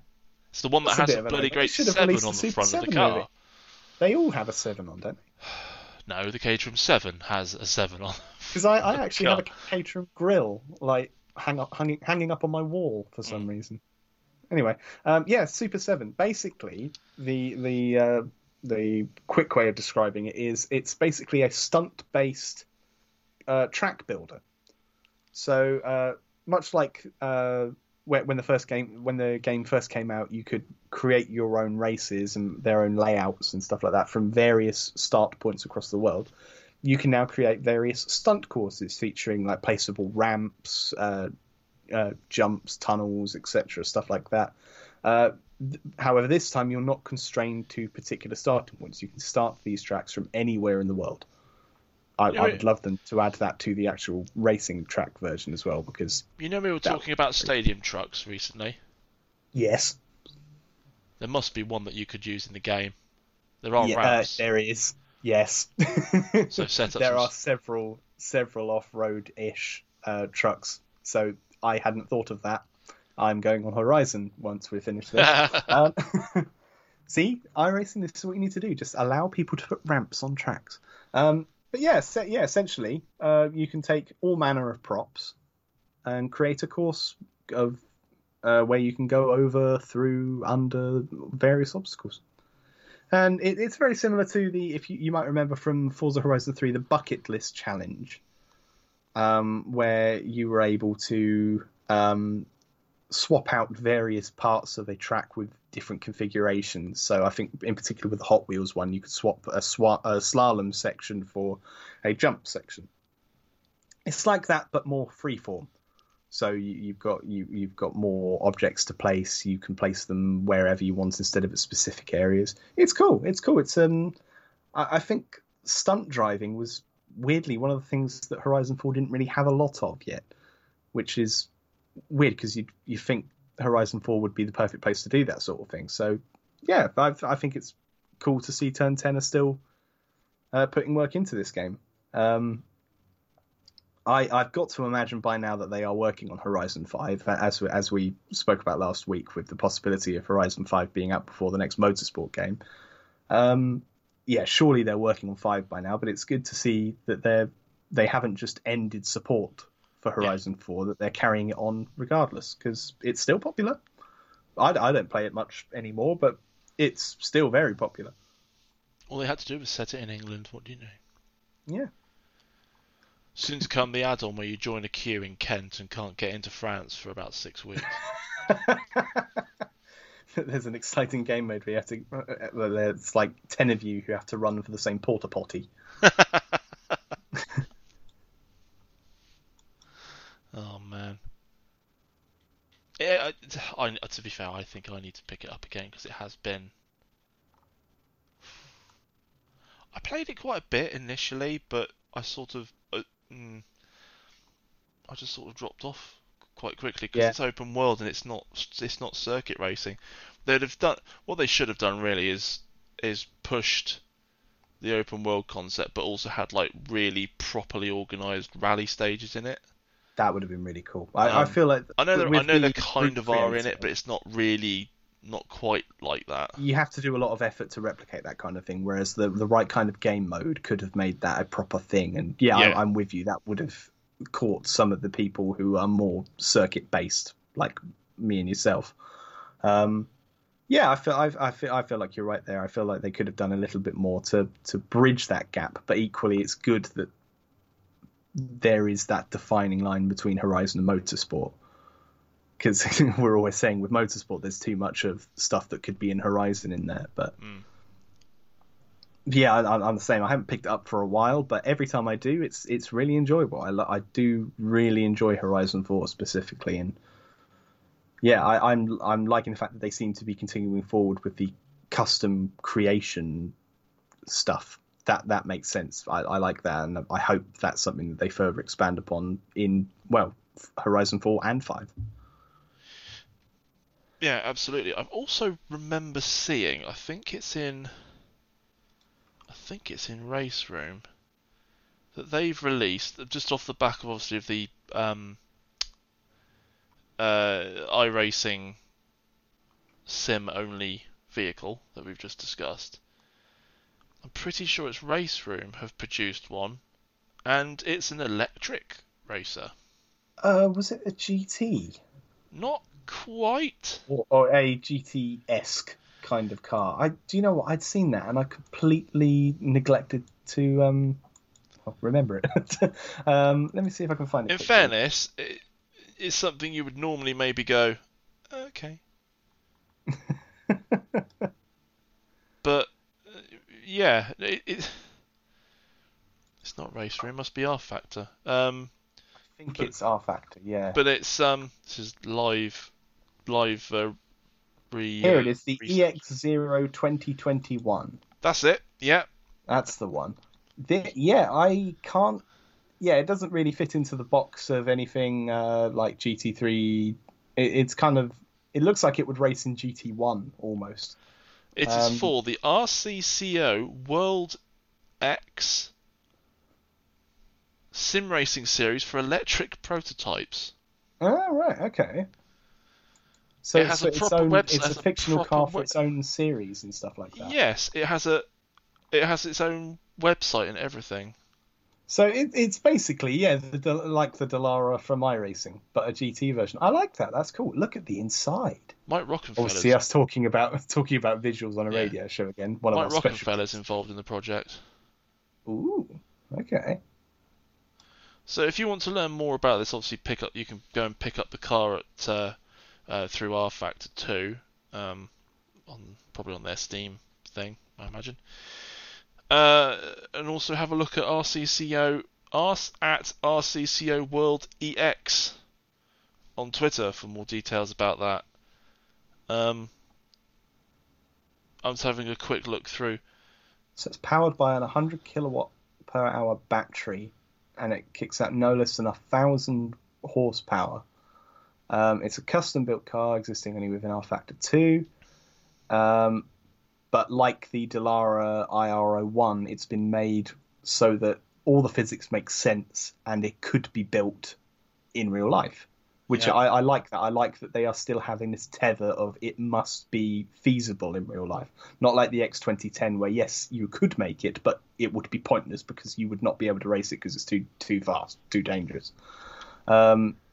It's the one that has a bloody great 7 on the front of the car. They all have a 7 on, don't they? No, the Caterham 7 has a 7 on. Because I actually have a Caterham grill, like, hanging up on my wall for some reason. Anyway, Super 7. Basically, the quick way of describing it is it's basically a stunt-based track builder. So much like when the game first came out, you could create your own races and their own layouts and stuff like that from various start points across the world. You can now create various stunt courses featuring like placeable ramps, jumps, tunnels, etc., stuff like that. However, this time you're not constrained to particular starting points. You can start these tracks from anywhere in the world. I would love them to add that to the actual racing track version as well, because... You know, we were talking about stadium trucks recently. Yes. There must be one that you could use in the game. There are ramps. There is, yes. So set up there are several off-road-ish trucks, so I hadn't thought of that. I'm going on Horizon once we finish this. See, iRacing, this is what you need to do. Just allow people to put ramps on tracks. But essentially, you can take all manner of props and create a course of where you can go over, through, under various obstacles. And it's very similar to if you might remember from Forza Horizon 3, the bucket list challenge, where you were able to swap out various parts of a track with different configurations. So I think in particular with the Hot Wheels one, you could swap a slalom section for a jump section. It's like that, but more freeform. So you've got more objects to place. You can place them wherever you want instead of at specific areas. It's cool. It's I think stunt driving was weirdly one of the things that Horizon 4 didn't really have a lot of yet, which is weird because you think Horizon 4 would be the perfect place to do that sort of thing. So yeah, I think it's cool to see Turn 10 are still putting work into this game. I've got to imagine by now that they are working on Horizon 5, as we spoke about last week, with the possibility of Horizon 5 being out before the next Motorsport game. Surely they're working on 5 by now, but it's good to see that they haven't just ended support for Horizon 4, that they're carrying it on regardless, because it's still popular. I don't play it much anymore, but it's still very popular. All they had to do was set it in England, what do you know? Yeah. Soon to come the add-on where you join a queue in Kent and can't get into France for about 6 weeks. There's an exciting game mode where there's like 10 of you who have to run for the same porta potty. Oh man! Yeah, to be fair, I think I need to pick it up again because it has been. I played it quite a bit initially, but I sort of, I just sort of dropped off quite quickly because it's open world and it's not circuit racing. They should have done really is pushed the open world concept, but also had like really properly organised rally stages in it. That would have been really cool. I feel like I know they kind of are in it, but it's not quite like that. You have to do a lot of effort to replicate that kind of thing, whereas the right kind of game mode could have made that a proper thing. And I'm with you. That would have caught some of the people who are more circuit based, like me and yourself. I feel like you're right there. I feel like they could have done a little bit more to bridge that gap. But equally, it's good that there is that defining line between Horizon and Motorsport, because we're always saying with Motorsport there's too much of stuff that could be in Horizon in there, but I'm the same. I haven't picked it up for a while, but every time I do, it's really enjoyable. I do really enjoy Horizon 4 specifically, and I'm liking the fact that they seem to be continuing forward with the custom creation stuff. That makes sense. I like that, and I hope that's something that they further expand upon in, well, Horizon 4 and 5. Yeah, absolutely. I also remember seeing, I think it's in Race Room, that they've released just off the back of obviously of the iRacing sim only vehicle that we've just discussed. I'm pretty sure it's Race Room have produced one, and it's an electric racer. Was it a GT? Not quite. Or a GT-esque kind of car. Do you know what? I'd seen that, and I completely neglected to remember it. Let me see if I can find it. In fairness, it is something you would normally maybe go, okay. But, yeah, it's not Race Room. It must be R Factor. I think it's R Factor, yeah. But it's this is live. Here it is, the EX0 2021. That's it. Yeah, that's the one. I can't. Yeah, it doesn't really fit into the box of anything like GT3. It's kind of. It looks like it would race in GT1 almost. It is for the RCCO World X Sim Racing Series for electric prototypes. Oh, right, okay. So it has it's a fictional car for its own series and stuff like that. Yes, it has its own website and everything. So it's basically, yeah, like the Dallara from iRacing, but a GT version. I like that. That's cool. Look at the inside. Mike Rockenfeller's... Obviously, us talking about visuals on a radio show again. One Mike of our Rockenfeller's involved in the project. Ooh, okay. So if you want to learn more about this, obviously you can go and pick up the car at through R Factor 2, probably on their Steam thing, I imagine. And also have a look at RCCO World EX on Twitter for more details about that. I'm just having a quick look through. So it's powered by an 100 kilowatt per hour battery, and it kicks out no less than 1,000 horsepower. It's a custom-built car existing only within R Factor 2. But like the Dallara IR-01, it's been made so that all the physics make sense and it could be built in real life, which I like that. I like that they are still having this tether of it must be feasible in real life. Not like the X 2010 where, yes, you could make it, but it would be pointless because you would not be able to race it because it's too fast, too dangerous.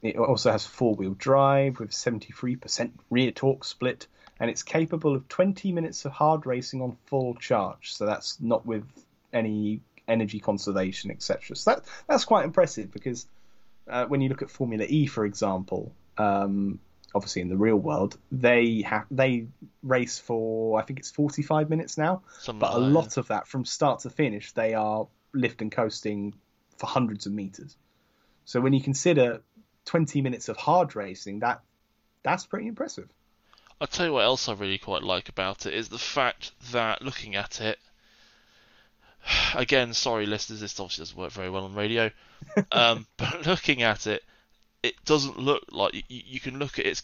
It also has four-wheel drive with 73% rear torque split, and it's capable of 20 minutes of hard racing on full charge. So that's not with any energy conservation, etc. So that's quite impressive because when you look at Formula E, for example, obviously in the real world, they race for, I think it's 45 minutes now. A lot of that, from start to finish, they are lift and coasting for hundreds of meters. So when you consider 20 minutes of hard racing, that's pretty impressive. I'll tell you what else I really quite like about it is the fact that looking at it, again, sorry listeners, this obviously doesn't work very well on radio, but looking at it, it doesn't look like, you can look at its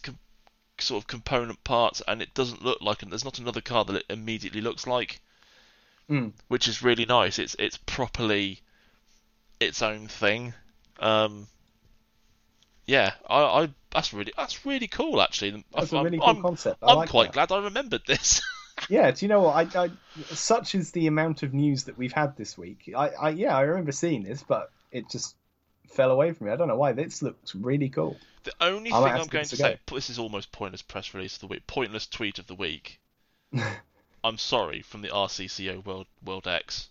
sort of component parts and it doesn't look like, and there's not another car that it immediately looks like, which is really nice. It's properly its own thing. I that's really cool actually. That's a really cool concept. I'm quite glad I remembered this. Yeah, do you know what? I such is the amount of news that we've had this week. I remember seeing this, but it just fell away from me. I don't know why. This looks really cool. The only thing I'm going to say, this is almost pointless press release of the week, pointless tweet of the week. I'm sorry, from the RCCO World X.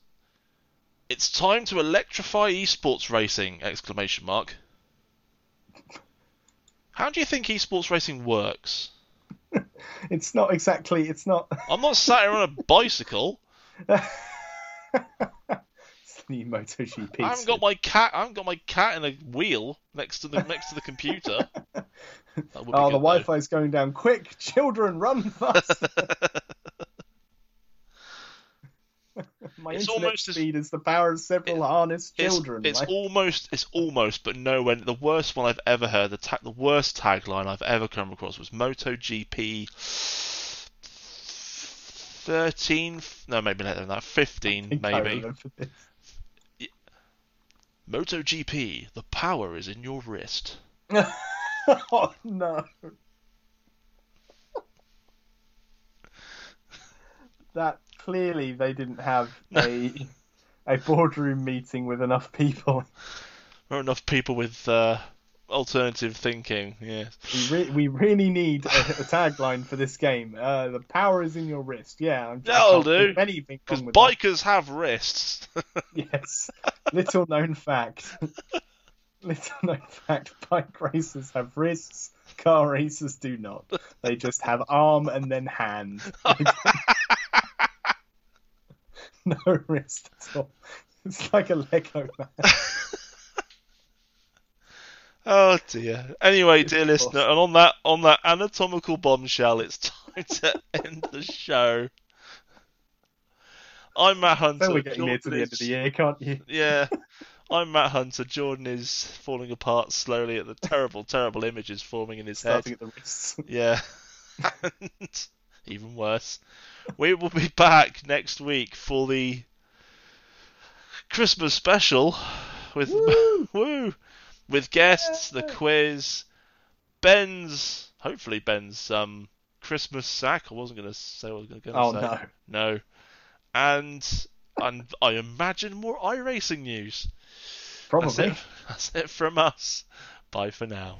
It's time to electrify esports racing! Exclamation mark. How do you think esports racing works? It's not exactly. It's not. I'm not sat here on a bicycle. It's the MotoGP. I haven't got my cat. in a wheel next to the computer. Oh, the Wi-Fi's going down quick! Children, run fast! My internet speed is the power of several harnessed children. It's almost, but nowhere. The worst one I've ever heard, the worst tagline I've ever come across was MotoGP 13, no, maybe later than that, 15, maybe. MotoGP, the power is in your wrist. Oh, no. That clearly they didn't have a boardroom meeting with enough people. Or enough people with alternative thinking, yes. We really need a tagline for this game. The power is in your wrist. Yeah, that'll do. Because bikers have wrists. Yes. Little known fact. Little known fact, bike racers have wrists. Car racers do not. They just have arm and then hand. No wrist at all. It's like a Lego man. Oh dear. Anyway, dear listener, and on that anatomical bombshell, it's time to end the show. I'm Matt Hunter. We're getting near to the end of the year, can't you? Yeah. I'm Matt Hunter. Jordan is falling apart slowly at the terrible, terrible images forming in his head. Starting at the wrists. Yeah. And even worse. We will be back next week for the Christmas special with with guests, the quiz, Ben's Christmas sack. I wasn't going to say what I was going to say. Oh, no. And I imagine more iRacing news. Probably. That's it from us. Bye for now.